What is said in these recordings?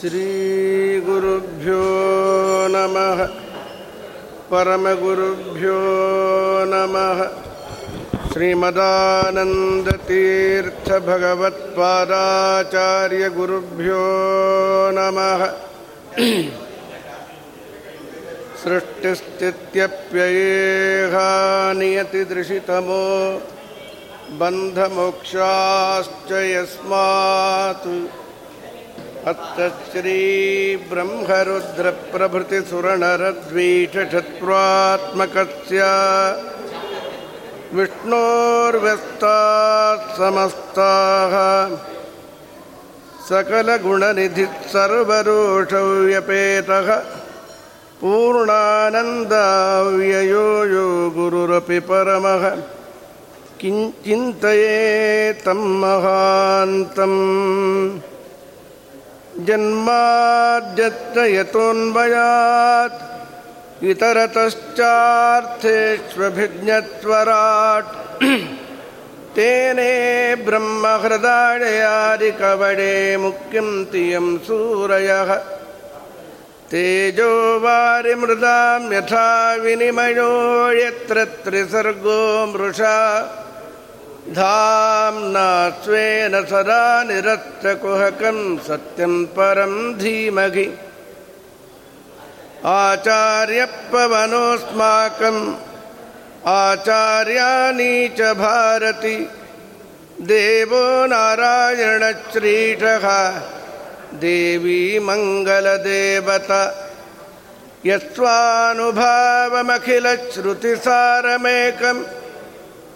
ಶ್ರೀಗುರುಭ್ಯೋ ನಮಃ ಪರಮಗುರುಭ್ಯೋ ನಮಃ ಶ್ರೀಮದಾನಂದತೀರ್ಥಭಗವತ್ಪಾದಾಚಾರ್ಯಗುರುಭ್ಯೋ ನಮಃ ಸೃಷ್ಟಿಸ್ಥಿತ್ಯಪ್ಯಯೇಹ ನಿಯತಿದೃಶಿತಮೋ ಬಂಧಮೋಕ್ಷಾಶ್ಚ ಯಸ್ಮಾತ್ ಅತ್ತಶ್ರೀ ಬ್ರಹ್ಮರುದ್ರಪ್ರಭೃತಿ ಸುರನರದ್ವೀಷತ್ವಾತ್ಮಕಸ್ಯ ವಿಷ್ಣೋರ್ವ್ಯಸ್ತಾತ್ ಸಮಸ್ತಾಃ ಸಕಲಗುಣನಿಧಿಃ ಸರ್ವರೋಷವ್ಯಪೇತಃ ಪೂರ್ಣಾನಂದವ್ಯಯೋ ಯೋ ಗುರುರಪಿ ಪರಮಃ ಚಿಂತಯೇತಂ ಮಹಾಂತಂ ಜನ್ಮಾದ್ಯತ್ರ ಯತೋನ್ಮಯಾತ್ ಇತರತಶ್ಚಾರ್ಥೇಷ್ವಭಿಜ್ಞತ್ವರಾಟ್ ತೇನೇ ಬ್ರಹ್ಮಹೃದಯಾದಿಕವಡೆ ಮುಕ್ತಿಂ ತಿಯಂ ಸೂರಯಃ ತೇಜೋ ವಾರಿ ಮೃದಾಂ ಯಥಾ ವಿನಿಮಯೋ ಯತ್ರ ತ್ರಿಸರ್ಗೋ ಮೃಷಾ ಧಾಮ್ನಾ ಸ್ವೇನ ಸದಾ ನಿರಸ್ತಕುಹಕಂ ಸತ್ಯಂ ಪರಂ ಧೀಮಹಿ ಆಚಾರ್ಯ ಪವನೋಸ್ಮಾಕಂ ಆಚಾರ್ಯಾಣಿ ಚ ಭಾರತಿ ದೇವೋ ನಾರಾಯಣ ಶ್ರೀಠಃ ದೇವಿ ಮಂಗಲದೇವತಾ ಯಸ್ವಾನುಭಾವಮಖಿಲಶ್ರುತಿಸಾರಮೇಕಂ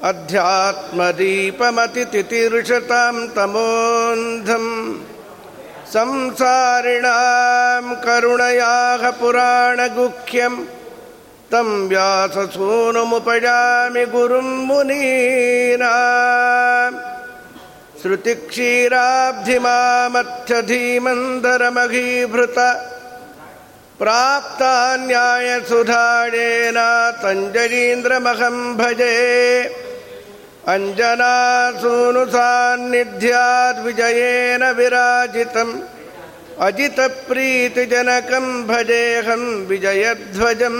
ಅಧ್ಯಾತ್ಮದೀಪಮತಿತಿತಿರುಷತಾಂ ತಮೋಂಧಂ ಸಂಸಾರಿಣಾಂ ಕರುಣಯಾಃ ಪುರಾಣಗುಖ್ಯಂ ತಂ ವ್ಯಾಸಸೂನುಮುಪಜಾಮಿ ಗುರುಂ ಮುನೀನಾಂ ಶ್ರುತಿಕ್ಷೀರಾಬ್ಧಿಮಾಮಥ್ಯಧೀಮಂದರಮಘೀಭೃತ ಪ್ರಾಪ್ತಾನ್ಯಾಯಸುಧಾಯೇನ ತಂಜಯೀಂದ್ರಮಹಂ ಭಜೆ ಅಂಜನಾಸೂನುಸಾನ್ನಿಧ್ಯಾದ್ವಿಜಯೇನ ವಿರಾಜಿತಂ ಅಜಿತಪ್ರೀತಿಜನಕಂ ಭಜೇಹಂ ವಿಜಯಧ್ವಜಂ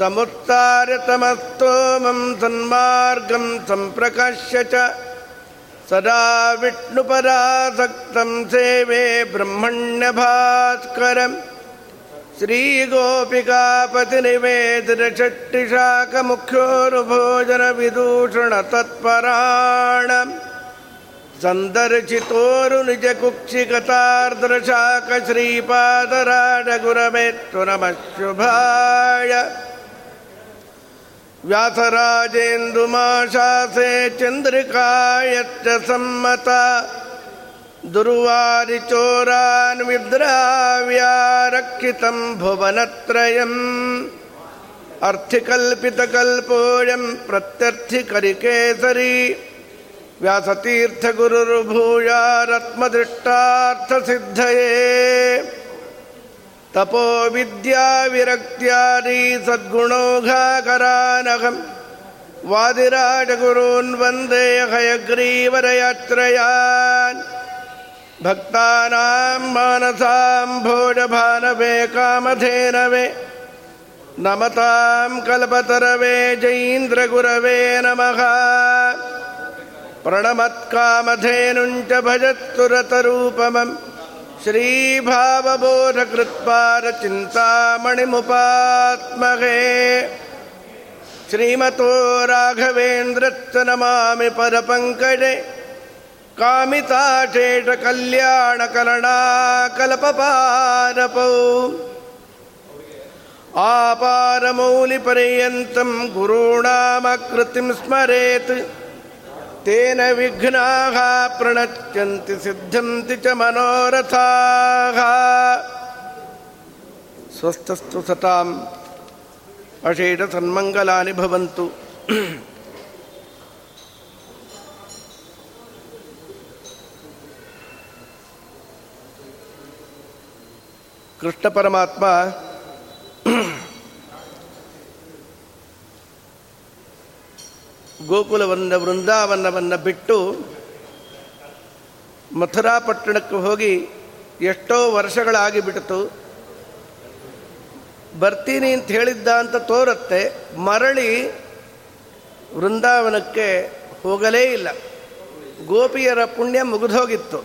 ಸಮುತ್ತಾರತಮಸ್ತೋಮಂ ಸನ್ಮಾರ್ಗಂ ಸಂಪ್ರಕಾಶ್ಯ ಚ ಸದಾ ವಿಷ್ಣುಪದಾಸಕ್ತಂ ಸೇವೆ ಬ್ರಹ್ಮಣ್ಯಭಾಸ್ಕರಂ ಶ್ರೀಗೋಪಿಕಾಪತಿನಿವೇದಿತಷಟ್ಟಿಶಾಖಮುಖ್ಯೋರುಭೋಜನವಿದೂಷಣತತ್ಪರಾಣಂ ಸಂದರ್ಶಿತೋರು ನಿಜಕುಕ್ಷಿಕತಾರ್ದ್ರಶಾಖಶ್ರೀಪಾದರಾಜಗುರವೇ ತ್ವ ನಮಃ ಶುಭಾಯ ವ್ಯಾಸರಾಜೇಂದುಮಾಶಾಸೆ ಚಂದ್ರಿಕಾಯಚ್ಚ ಸಮ್ಮತ ದುರ್ವಾರಿಚೋರಾನ್ ವಿದ್ರಾವ್ಯಾರಕ್ಷಿತಂ ಭುವನತ್ರಯಂ ಅರ್ಥಿಕಲ್ಪಿತಕಲ್ಪೋಯಂ ಪ್ರತ್ಯರ್ಥಿಕರಿಕೇಸರಿ ವ್ಯಾಸತೀರ್ಥಗುರುರ್ಭೂಯಾರತ್ಮದೃಷ್ಟಾರ್ಥಸಿದ್ಧಯೇ ತಪೋ ವಿದ್ಯಾವಿರಕ್ತ್ಯಾದಿ ಸದ್ಗುಣೋಘಾಕರಾನಹಂ ವಾದಿರಾಜಗುರೂನ್ ವಂದೇ ಹಯಗ್ರೀವರಯಾತ್ರಯಾನ್ ಭಕ್ತಾನಾಂ ಮಾನಸಾಂ ಭೋಜಭಾನವೇ ಕಾಮಧೇನವೇ ನಮತಾಂ ಕಲ್ಪತರವೇ ಜಯೀಂದ್ರಗುರವೇ ನಮಃ ಪ್ರಣಮತ್ಕಾಮಧೇನುಂಚ ಭಜತ್ತು ರತರೂಪಮಂ श्रीभावबोधकृत्पादचिन्तामणिमुपात्महे श्रीमतो राघवेन्द्रश्च नमामि परपङ्कजे कामिताशेषकल्याणकलनाकल्पपादपौ आपारमौलिपर्यन्तं गुरूणामकृतिं स्मरेत् ತೇನ ವಿಘ್ನಾಃ ಪ್ರಣಶ್ಯಂತಿ ಸಿದ್ಧಂತಿ ಚ ಮನೋರಥಾಃ. ಸ್ವಸ್ಥಸ್ತು ಸತಾಂ ಅಶೇಷ ಸನ್ಮಂಗಲಾನಿ ಭವಂತು. ಕೃಷ್ಣ ಪರಮಾತ್ಮ ಗೋಕುಲವನ್ನು ವೃಂದಾವನವನ್ನು ಬಿಟ್ಟು ಮಥುರಾ ಪಟ್ಟಣಕ್ಕೆ ಹೋಗಿ ಎಷ್ಟೋ ವರ್ಷಗಳಾಗಿಬಿಡ್ತು. ಬರ್ತೀನಿ ಅಂತ ಹೇಳಿದ್ದ ಅಂತ ತೋರುತ್ತೆ, ಮರಳಿ ವೃಂದಾವನಕ್ಕೆ ಹೋಗಲೇ ಇಲ್ಲ. ಗೋಪಿಯರ ಪುಣ್ಯ ಮುಗಿದೋಗಿತ್ತು.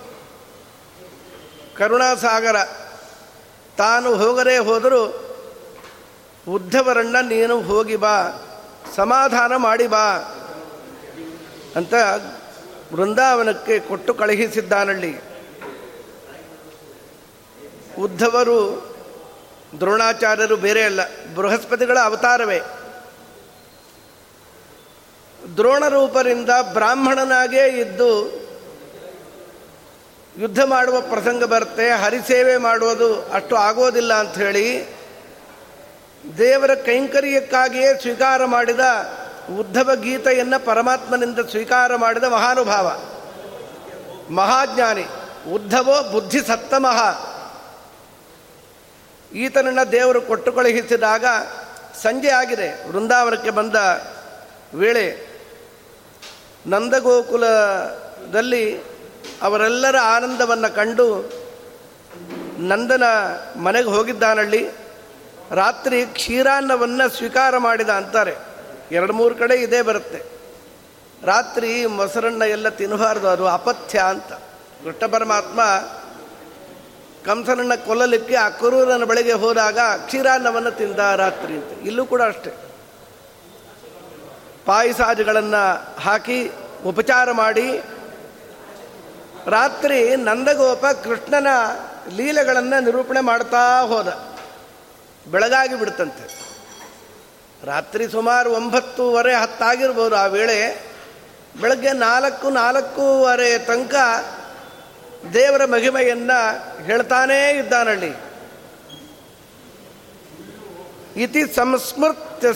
ಕರುಣಾಸಾಗರ ತಾನು ಹೋಗಲೇ ಹೋದರೂ ಉದ್ಧವರನ್ನ ನೀನು ಹೋಗಿ ಬಾ, ಸಮಾಧಾನ ಮಾಡಿ ಬಾ ಅಂತ ವೃಂದಾವನಕ್ಕೆ ಕೊಟ್ಟು ಕಳುಹಿಸಿದ್ದಾನಲ್ಲಿ. ಉದ್ಧವರು ದ್ರೋಣಾಚಾರ್ಯರು ಬೇರೆ ಅಲ್ಲ, ಬೃಹಸ್ಪತಿಗಳ ಅವತಾರವೇ. ದ್ರೋಣ ರೂಪರಿಂದ ಬ್ರಾಹ್ಮಣನಾಗೇ ಇದ್ದು ಯುದ್ಧ ಮಾಡುವ ಪ್ರಸಂಗ ಬರುತ್ತೆ. ಹರಿಸೇವೆ ಮಾಡೋದು ಅಷ್ಟು ಆಗೋದಿಲ್ಲ ಅಂಥೇಳಿ ದೇವರ ಕೈಂಕರ್ಯಕ್ಕಾಗಿಯೇ ಸ್ವೀಕಾರ ಮಾಡಿದ ಉದ್ಧವ ಗೀತೆಯನ್ನು ಪರಮಾತ್ಮನಿಂದ ಸ್ವೀಕಾರ ಮಾಡಿದ ಮಹಾನುಭಾವ, ಮಹಾಜ್ಞಾನಿ. ಉದ್ಧವೋ ಬುದ್ಧಿ ಸತ್ತಮಃ. ಈತನನ್ನು ದೇವರು ಕೊಟ್ಟು ಕಳುಹಿಸಿದಾಗ ಸಂಜೆ ಆಗಿದೆ, ವೃಂದಾವನಕ್ಕೆ ಬಂದ ವೇಳೆ. ನಂದಗೋಕುಲದಲ್ಲಿ ಅವರೆಲ್ಲರ ಆನಂದವನ್ನು ಕಂಡು ನಂದನ ಮನೆಗೆ ಹೋಗಿದ್ದಾನಲ್ಲಿ. ರಾತ್ರಿ ಕ್ಷೀರಾನ್ನವನ್ನು ಸ್ವೀಕಾರ ಮಾಡಿದ ಅಂತಾರೆ. 2-3 ಕಡೆ ಇದೇ ಬರುತ್ತೆ. ರಾತ್ರಿ ಮೊಸರನ್ನ ಎಲ್ಲ ತಿನ್ನಬಾರ್ದು, ಅದು ಅಪಥ್ಯ ಅಂತ. ಕೃಷ್ಣ ಪರಮಾತ್ಮ ಕಂಸನನ್ನು ಕೊಲ್ಲಲಿಕ್ಕೆ ಆ ಕುರೂರನ ಬಳಿಗೆ ಹೋದಾಗ ಕ್ಷೀರಾನ್ನವನ್ನು ತಿಂದ ರಾತ್ರಿ ಅಂತ. ಇಲ್ಲೂ ಕೂಡ ಅಷ್ಟೆ, ಪಾಯಸಾದಿಗಳನ್ನು ಹಾಕಿ ಉಪಚಾರ ಮಾಡಿ ರಾತ್ರಿ ನಂದಗೋಪ ಕೃಷ್ಣನ ಲೀಲೆಗಳನ್ನು ನಿರೂಪಣೆ ಮಾಡ್ತಾ ಹೋದ. ಬೆಳಗಾಗಿ ಬಿಡ್ತಂತೆ. ರಾತ್ರಿ ಸುಮಾರು 9:30-10 ಆ ವೇಳೆ. ಬೆಳಗ್ಗೆ 4-4:30 ತನಕ ದೇವರ ಮಹಿಮೆಯನ್ನು ಹೇಳ್ತಾನೇ ಇದ್ದಾನಲ್ಲಿ. ಇತಿ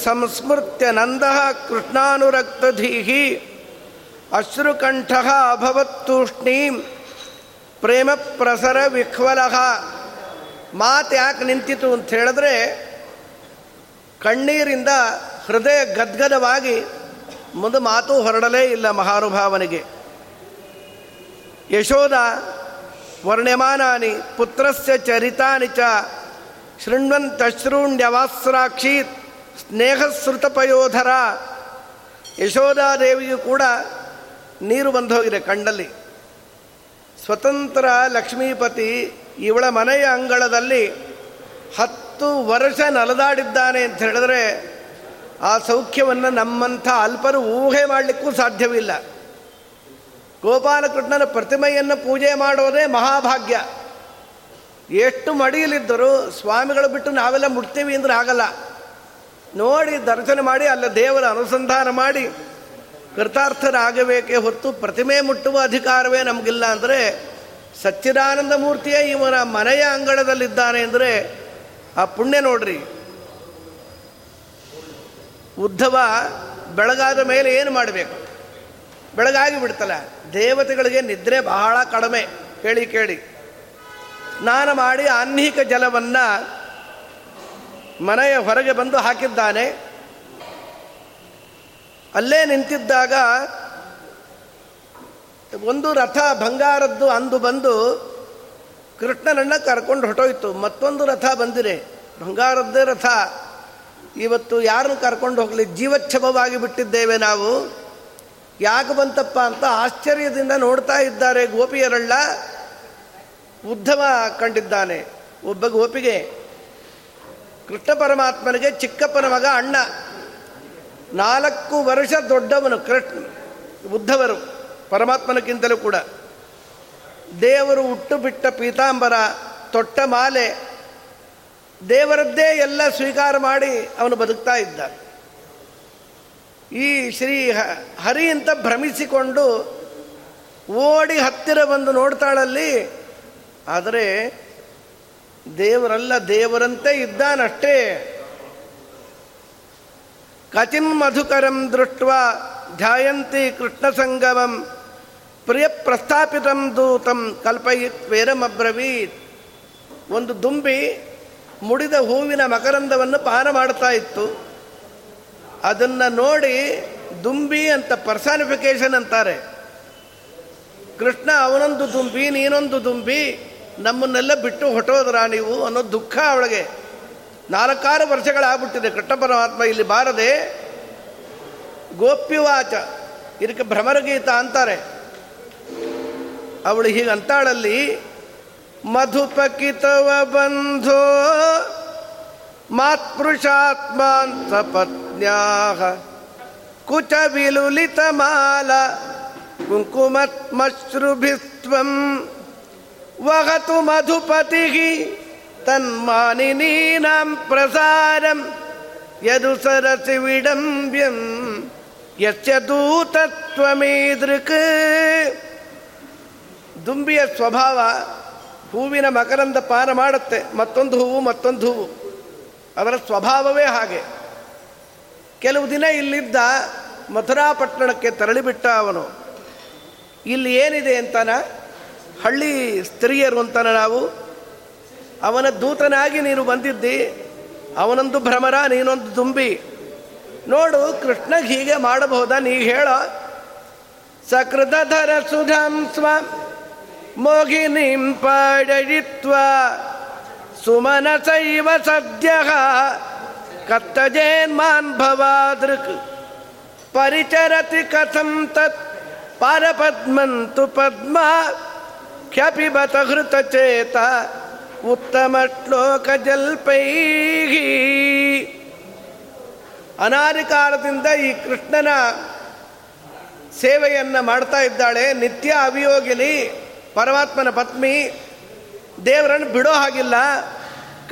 ಸಂಸ್ಮೃತ್ಯ ನಂದಃ ಕೃಷ್ಣಾನುರಕ್ತಧೀಹಿ ಅಶ್ರುಕಂಠಃ ಅಭವತ್ತೂಷ್ಣೀಂ ಪ್ರೇಮ ಪ್ರಸರ ವಿಹ್ವಲಃ. ಮಾತು ಯಾಕೆ ನಿಂತಿತು ಅಂತ ಹೇಳಿದ್ರೆ, ಕಣ್ಣೀರಿಂದ ಹೃದಯ ಗದ್ಗದವಾಗಿ ಮುಂದೆ ಮಾತು ಹೊರಡಲೇ ಇಲ್ಲ ಮಹಾನುಭಾವನಿಗೆ. ಯಶೋದ ವರ್ಣ್ಯಮಾನಾನಿ ಪುತ್ರಸ್ಯ ಚರಿತಾನಿ ಚ ಶೃಣ್ವಂತಶ್ರೂಣ್ಯವಾಸ್ರಾಕ್ಷಿ ಸ್ನೇಹಶ್ರುತಪಯೋಧರ. ಯಶೋದಾದೇವಿಯು ಕೂಡ ನೀರು ಬಂದೋಗಿದೆ ಕಣ್ಣಲ್ಲಿ. ಸ್ವತಂತ್ರ ಲಕ್ಷ್ಮೀಪತಿ ಇವಳ ಮನೆಯ ಅಂಗಳದಲ್ಲಿ 10 ವರ್ಷ ನಲದಾಡಿದ್ದಾನೆ ಅಂತ ಹೇಳಿದ್ರೆ ಆ ಸೌಖ್ಯವನ್ನು ನಮ್ಮಂಥ ಅಲ್ಪರು ಊಹೆ ಮಾಡಲಿಕ್ಕೂ ಸಾಧ್ಯವಿಲ್ಲ. ಗೋಪಾಲಕೃಷ್ಣನ ಪ್ರತಿಮೆಯನ್ನು ಪೂಜೆ ಮಾಡೋದೇ ಮಹಾಭಾಗ್ಯ. ಎಷ್ಟು ಮಡಿಯಲಿದ್ದರೂ ಸ್ವಾಮಿಗಳು ಬಿಟ್ಟು ನಾವೆಲ್ಲ ಮುಟ್ತೀವಿ ಅಂದರೆ ಆಗಲ್ಲ. ನೋಡಿ ದರ್ಶನ ಮಾಡಿ ಅಲ್ಲ ದೇವರ ಅನುಸಂಧಾನ ಮಾಡಿ ಕೃತಾರ್ಥರಾಗಬೇಕೇ ಹೊತ್ತು ಪ್ರತಿಮೆ ಮುಟ್ಟುವ ಅಧಿಕಾರವೇ ನಮಗಿಲ್ಲ. ಅಂದರೆ ಸಚ್ಚಿದಾನಂದ ಮೂರ್ತಿಯೇ ಇವನ ಮನೆಯ ಅಂಗಳದಲ್ಲಿದ್ದಾನೆ ಅಂದರೆ ಆ ಪುಣ್ಯ ನೋಡ್ರಿ. ಉದ್ಧವ ಬೆಳಗಾದ ಮೇಲೆ ಏನು ಮಾಡಬೇಕು? ಬೆಳಗಾಗಿ ಬಿಡ್ತಲ್ಲ. ದೇವತೆಗಳಿಗೆ ನಿದ್ರೆ ಬಹಳ ಕಡಿಮೆ. ಕೇಳಿ ಕೇಳಿ ಸ್ನಾನ ಮಾಡಿ ಆಹ್ನಿಕ ಜಲವನ್ನು ಮನೆಯ ಹೊರಗೆ ಬಂದು ಹಾಕಿದ್ದಾನೆ. ಅಲ್ಲೇ ನಿಂತಿದ್ದಾಗ ಒಂದು ರಥ ಬಂಗಾರದ್ದು ಅಂದು ಬಂದು ಕೃಷ್ಣನನ್ನು ಕರ್ಕೊಂಡು ಹೊರಟೋಯ್ತು. ಮತ್ತೊಂದು ರಥ ಬಂದಿದೆ, ಬಂಗಾರದ್ದೇ ರಥ. ಇವತ್ತು ಯಾರನ್ನು ಕರ್ಕೊಂಡು ಹೋಗಲಿ, ಜೀವಚ್ಛವವಾಗಿ ಬಿಟ್ಟಿದ್ದೇವೆ ನಾವು. ಯಾಕೆ ಬಂತಪ್ಪ ಅಂತ ಆಶ್ಚರ್ಯದಿಂದ ನೋಡ್ತಾ ಇದ್ದಾರೆ ಗೋಪಿಯರಲ್ಲ. ಉದ್ಧವ ಕಂಡಿದ್ದಾನೆ. ಒಬ್ಬ ಗೋಪಿಗೆ, ಕೃಷ್ಣ ಪರಮಾತ್ಮನಿಗೆ ಚಿಕ್ಕಪ್ಪನ ಮಗ ಅಣ್ಣ, 4 ವರ್ಷ ದೊಡ್ಡವನು ಕೃಷ್ಣ. ಉದ್ಧವರು ಪರಮಾತ್ಮನಕ್ಕಿಂತಲೂ ಕೂಡ. ದೇವರು ಉಟ್ಟು ಬಿಟ್ಟ ಪೀತಾಂಬರ, ತೊಟ್ಟ ಮಾಲೆ, ದೇವರದ್ದೇ ಎಲ್ಲ ಸ್ವೀಕಾರ ಮಾಡಿ ಅವನು ಬದುಕ್ತಾ ಇದ್ದ. ಈ ಶ್ರೀ ಹರಿ ಅಂತ ಭ್ರಮಿಸಿಕೊಂಡು ಓಡಿ ಹತ್ತಿರ ಬಂದು ನೋಡ್ತಾಳಲ್ಲಿ. ಆದರೆ ದೇವರಲ್ಲ, ದೇವರಂತೆ ಇದ್ದಾನಷ್ಟೇ. ಕಚಿನ್ ಮಧುಕರಂ ದೃಷ್ಟ್ವಾ ಧ್ಯಾಯಂತಿ ಕೃಷ್ಣ ಸಂಗಮಂ ಪ್ರಿಯ ಪ್ರಸ್ಥಾಪಿತಂ ದೂತಂ ಕಲ್ಪಯಿತ್ ವೇರಮಬ್ರವೀತ್. ಒಂದು ದುಂಬಿ ಮುಡಿದ ಹೂವಿನ ಮಕರಂದವನ್ನು ಪಾನ ಮಾಡ್ತಾ ಇತ್ತು. ಅದನ್ನು ನೋಡಿ ದುಂಬಿ ಅಂತ ಪರ್ಸಾನಿಫಿಕೇಶನ್ ಅಂತಾರೆ. ಕೃಷ್ಣ ಅವನೊಂದು ದುಂಬಿ, ನೀನೊಂದು ದುಂಬಿ, ನಮ್ಮನ್ನೆಲ್ಲ ಬಿಟ್ಟು ಹೊಟ್ಟೋದ್ರಾ ನೀವು ಅನ್ನೋ ದುಃಖ ಅವಳಿಗೆ. 4-6 ವರ್ಷಗಳಾಗ್ಬಿಟ್ಟಿದೆ ಕೃಷ್ಣ ಪರಮಾತ್ಮ ಇಲ್ಲಿ ಬಾರದೆ. ಗೋಪ್ಯವಾಚ, ಇದಕ್ಕೆ ಭ್ರಮರಗೀತ ಅಂತಾರೆ. ಅವಳು ಹೀಗೆ ಅಂತಾಳಲ್ಲಿ, ಮಧುಪಕಿತವ ಬಂಧೋ ಮಾತ್ಪುರುಷಾತ್ಮಾಂತ ಪತ್ನ್ಯಾಹ ಕುಚ ವಿಲುಲಿತ ಮಾಲ ಕುಂಕುಮತ್ಮಶ್ರುಭಿಸ್ತ್ವಂ ವಹತು ಮಧುಪತಿ ತನ್ಮಾನಿನೀನಾಂ ಪ್ರಸಾರಂ ಯದು ಸರಸಿ ವಿಡಂಬ್ಯಂ ಯಸ್ಯ ದೂತತ್ವಮೇದೃಕ್. ದುಂಬಿಯ ಸ್ವಭಾವ ಹೂವಿನ ಮಕರಂದ ಪಾನ ಮಾಡುತ್ತೆ, ಮತ್ತೊಂದು ಹೂವು. ಅದರ ಸ್ವಭಾವವೇ ಹಾಗೆ. ಕೆಲವು ದಿನ ಇಲ್ಲಿದ್ದ, ಮಥುರಾಪಟ್ಟಣಕ್ಕೆ ತೆರಳಿಬಿಟ್ಟ ಅವನು. ಇಲ್ಲಿ ಏನಿದೆ ಅಂತಾನ, ಹಳ್ಳಿ ಸ್ತ್ರೀಯರು ಅಂತಾನ ನಾವು. ಅವನ ದೂತನಾಗಿ ನೀನು ಬಂದಿದ್ದಿ, ಅವನೊಂದು ಭ್ರಮರ, ನೀನೊಂದು ದುಂಬಿ. ನೋಡು ಕೃಷ್ಣಗೆ ಹೀಗೆ ಮಾಡಬಹುದಾ, ನೀ ಹೇಳ. ಸಕೃತಧರ ಸುಧಾಂ ಸ್ವ ಮೋಹಿನಿಂ ಪಾಡಯಿತ್ವ ಸುಮನಸೈವ ಸದ್ಯಃ ಕತ್ತಜೇನ್ಮಾನ್ ಭವಾದೃಕ್ ಪರಿಚರತಿ ಕಥಂ ತತ್ ಪಾರಪದ್ಮಂತು ಪದ್ಮ ಖ್ಯಾಪಿಬತ ಹೃತಚೇತ ಉತ್ತಮ ಶ್ಲೋಕ ಜಲ್ಪೈಹಿ. ಅನಾದಿ ಕಾಲದಿಂದ ಈ ಕೃಷ್ಣನ ಸೇವೆಯನ್ನು ಮಾಡ್ತಾ ಇದ್ದಾಳೆ. ನಿತ್ಯ ಅವಿಯೋಗಿನಿ, ಪರಮಾತ್ಮನ ಪತ್ನಿ, ದೇವರನ್ನು ಬಿಡೋ ಹಾಗಿಲ್ಲ.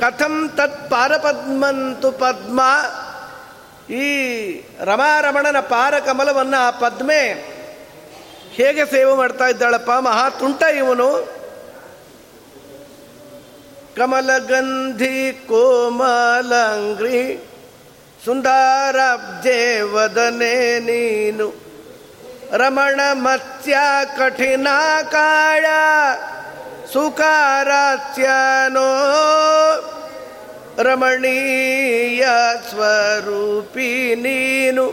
ಕಥಂ ತತ್ ಪಾರಪದ್ಮಂತು ಪದ್ಮ, ಈ ರಮಾರಮಣನ ಪಾರಕಮಲವನ್ನು ಆ ಪದ್ಮೆ ಹೇಗೆ ಸೇವೆ ಮಾಡ್ತಾ ಇದ್ದಾಳಪ್ಪ. ಮಹಾ ತುಂಟ ಇವನು. ಕಮಲಗಂಧಿ ಕೋಮಲಾಂಗ್ರಿ ಸುಂದರಾಬ್ಜೆ ವದನೆ ನೀನು ರಮಣ ಮತ್ಸ್ಯ ಕಠಿಣ ಕಾಳ ಸುಕಾರಾತ್ಯನೋ ರಮಣೀಯ ಸ್ವರೂಪಿ ನೀನು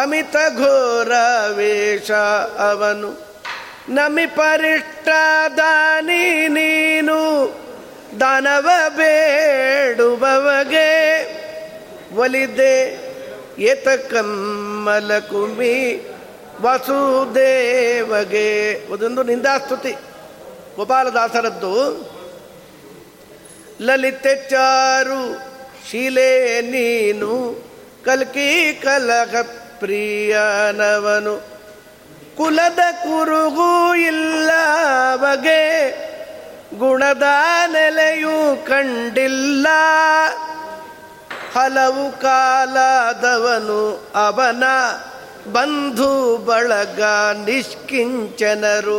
ಅಮಿತ ಘೋರ ವೇಷ ಅವನು ನಮಿ ಪರಿಷ್ಟ ದಾನಿ ನೀನು ದಾನವ ಬೇಡುವವಗೆ ಒಲಿದೆ ಏತಕಮ್ಮಲಕುಮಿ ವಸುದೇವಗೆ. ಅದೊಂದು ನಿಂದಾಸ್ತುತಿ ಗೋಪಾಲದಾಸರದ್ದು. ಲಲಿತೆ ಚಾರು ಶೀಲೆ ನೀನು ಕಲ್ಕಿ ಕಲಕ ಪ್ರಿಯನವನು ಕುಲದ ಕುರುಗೂ ಇಲ್ಲ ಬಗೆ ಗುಣದ ನೆಲೆಯೂ ಕಂಡಿಲ್ಲ ಹಲವು ಕಾಲದವನು ಅವನ ಬಂಧು ಬಳಗ ನಿಷ್ಕಿಂಚನರು.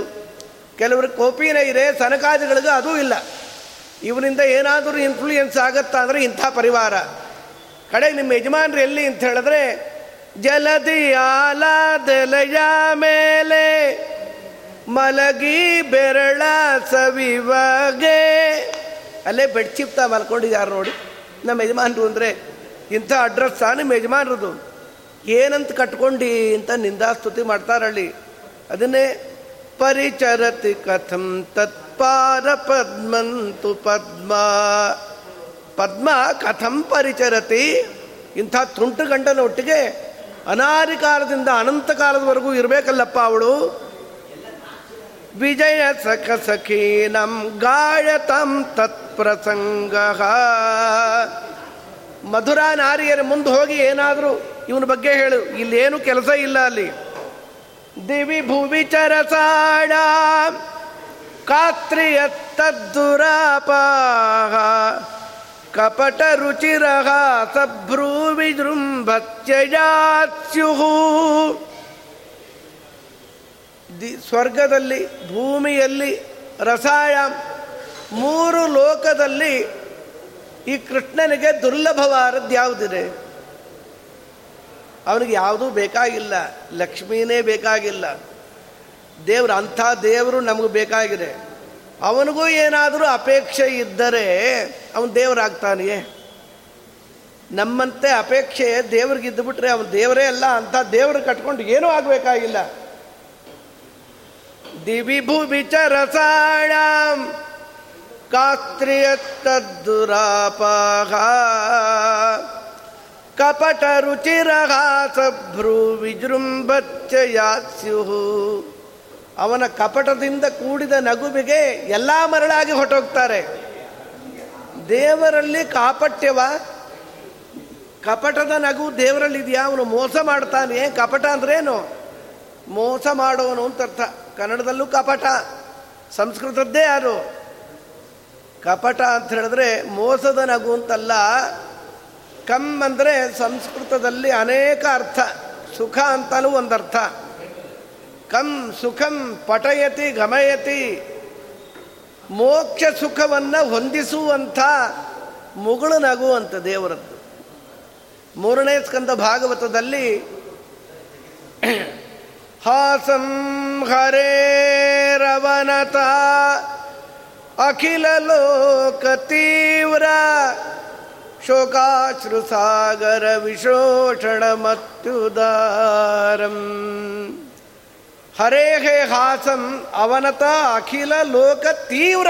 ಕೆಲವರು ಕೋಪಿನೇ ಇದೆ, ಸನಕಾದಿಗಳಿಗೂ ಅದೂ ಇಲ್ಲ. ಇವರಿಂದ ಏನಾದರೂ ಇನ್ಫ್ಲೂಯೆನ್ಸ್ ಆಗತ್ತಾ ಅಂದರೆ ಇಂಥ ಪರಿವಾರ. ಕಡೆಗೆ ನಿಮ್ಮ ಯಜಮಾನರು ಎಲ್ಲಿ ಅಂತ ಹೇಳಿದ್ರೆ, ಜಲದಿ ಆಲಾದೆಲೆಯ ಮೇಲೆ ಮಲಗಿ ಬೆರಳ ಸವಿವಾಗೆ. ಅಲ್ಲೇ ಬೆಡ್ ಚಿಪ್ತಾ ಮಲ್ಕೊಂಡಿದ್ದಾರೆ ನೋಡಿ ನಮ್ಮ ಯಜಮಾನರು. ಅಂದರೆ ಇಂಥ ಅಡ್ರೆಸ್ ನಿಮ್ಮ ಯಜಮಾನರದು, ಏನಂತ ಕಟ್ಕೊಂಡು ಅಂತ ನಿಂದಾಸ್ತುತಿ ಮಾಡ್ತಾರಳ್ಳಿ. ಅದನ್ನೇ ಪರಿಚರತಿ ಕಥಂ ತತ್ಪಾದ ಪದ್ಮಂತು ಪದ್ಮ ಪದ್ಮ ಕಥಂ ಪರಿಚರತಿ. ಇಂಥ ತುಂಟು ಗಂಡನ ಒಟ್ಟಿಗೆ ಅನಾದಿ ಕಾಲದಿಂದ ಅನಂತ ಕಾಲದವರೆಗೂ ಇರಬೇಕಲ್ಲಪ್ಪ ಅವಳು. ವಿಜಯ ಸಖ ಸಖೀನಂ ಗಾಯತಂ ತತ್ಪ್ರಸಂಗ. ಮಧುರಾ ನಾರಿಯರ ಮುಂದೆ ಹೋಗಿ ಏನಾದರೂ ಇವನ ಬಗ್ಗೆ ಹೇಳು, ಇಲ್ಲೇನು ಕೆಲಸ ಇಲ್ಲ. ಅಲ್ಲಿ ದಿವಿ ಭುವಿ ಚರಸಾಡ ಕಾತ್ರಿಯ ತದ್ದುರಾಪಾಹ ಕಪಟ ರುಚಿರಹ ಸಭ್ರೂ ವಿಜೃಂಭತ್ಯಜಾತ್ಯುಃ. ಸ್ವರ್ಗದಲ್ಲಿ, ಭೂಮಿಯಲ್ಲಿ, ರಸಾಯ 3 ಲೋಕದಲ್ಲಿ ಈ ಕೃಷ್ಣನಿಗೆ ದುರ್ಲಭವಾದದ್ದು ಯಾವುದಿದೆ? ಅವನಿಗೆ ಯಾವುದೂ ಬೇಕಾಗಿಲ್ಲ. ಲಕ್ಷ್ಮೀನೇ ಬೇಕಾಗಿಲ್ಲ. ದೇವರು, ಅಂಥ ದೇವರು ನಮಗೆ ಬೇಕಾಗಿದೆ. ಅವನಿಗೂ ಏನಾದರೂ ಅಪೇಕ್ಷೆ ಇದ್ದರೆ ಅವನು ದೇವರಾಗ್ತಾನೆಯೇ? ನಮ್ಮಂತೆ ಅಪೇಕ್ಷೆ ದೇವ್ರಿಗಿದ್ದುಬಿಟ್ರೆ ಅವನು ದೇವರೇ ಅಲ್ಲ. ಅಂಥ ದೇವರು ಕಟ್ಕೊಂಡು ಏನೂ ಆಗಬೇಕಾಗಿಲ್ಲ. ದಿವಿ ಭುವಿ ಚರಸಾಳಂ ಕಾತ್ರಿಯತ್ತದ್ದುರಾಪಾಹ ಕಪಟರುಚಿರಹಾಸಭ್ರೂ ವಿಜೃಂಭಚ್ಚ ಯಾತ್ಸ್ಯುಃ. ಅವನ ಕಪಟದಿಂದ ಕೂಡಿದ ನಗುವಿಗೆ ಎಲ್ಲ ಮರಳಾಗಿ ಹೊರಟೋಗ್ತಾರೆ. ದೇವರಲ್ಲಿ ಕಾಪಟ್ಯವ, ಕಪಟದ ನಗು ದೇವರಲ್ಲಿದೆಯಾ? ಅವನು ಮೋಸ ಮಾಡ್ತಾನೆ. ಕಪಟ ಅಂದ್ರೇನು? ಮೋಸ ಮಾಡೋನು ಅಂತ ಅರ್ಥ. ಕನ್ನಡದಲ್ಲೂ ಕಪಟ, ಸಂಸ್ಕೃತದ್ದೇ ಯಾರು ಕಪಟ ಅಂತ ಹೇಳಿದ್ರೆ ಮೋಸದ ನಗು ಅಂತಲ್ಲ. ಕಮ್ ಅಂದರೆ ಸಂಸ್ಕೃತದಲ್ಲಿ ಅನೇಕ ಅರ್ಥ, ಸುಖ ಅಂತಲೂ ಒಂದರ್ಥ. ಕಂ ಸುಖಂ ಪಟಯತಿ ಗಮಯತಿ, ಮೋಕ್ಷ ಸುಖವನ್ನು ಹೊಂದಿಸುವಂಥ ಮುಗುಳು ನಗು ಅಂತ ದೇವರದ್ದು. 3ನೇ ಸ್ಕಂದ ಭಾಗವತದಲ್ಲಿ ಹಾಸಂ ಹರೇರವನತ ಅಖಿಲ ಲೋಕ ತೀವ್ರ ಶೋಕಾಶ್ರು ಸಾಗರ ವಿಶೋಷಣ ಮತ್ಯುದಾರಂ. ಹರೇ ಹೇ ಹಾಸಂ ಅವನತ ಅಖಿಲ ಲೋಕ ತೀವ್ರ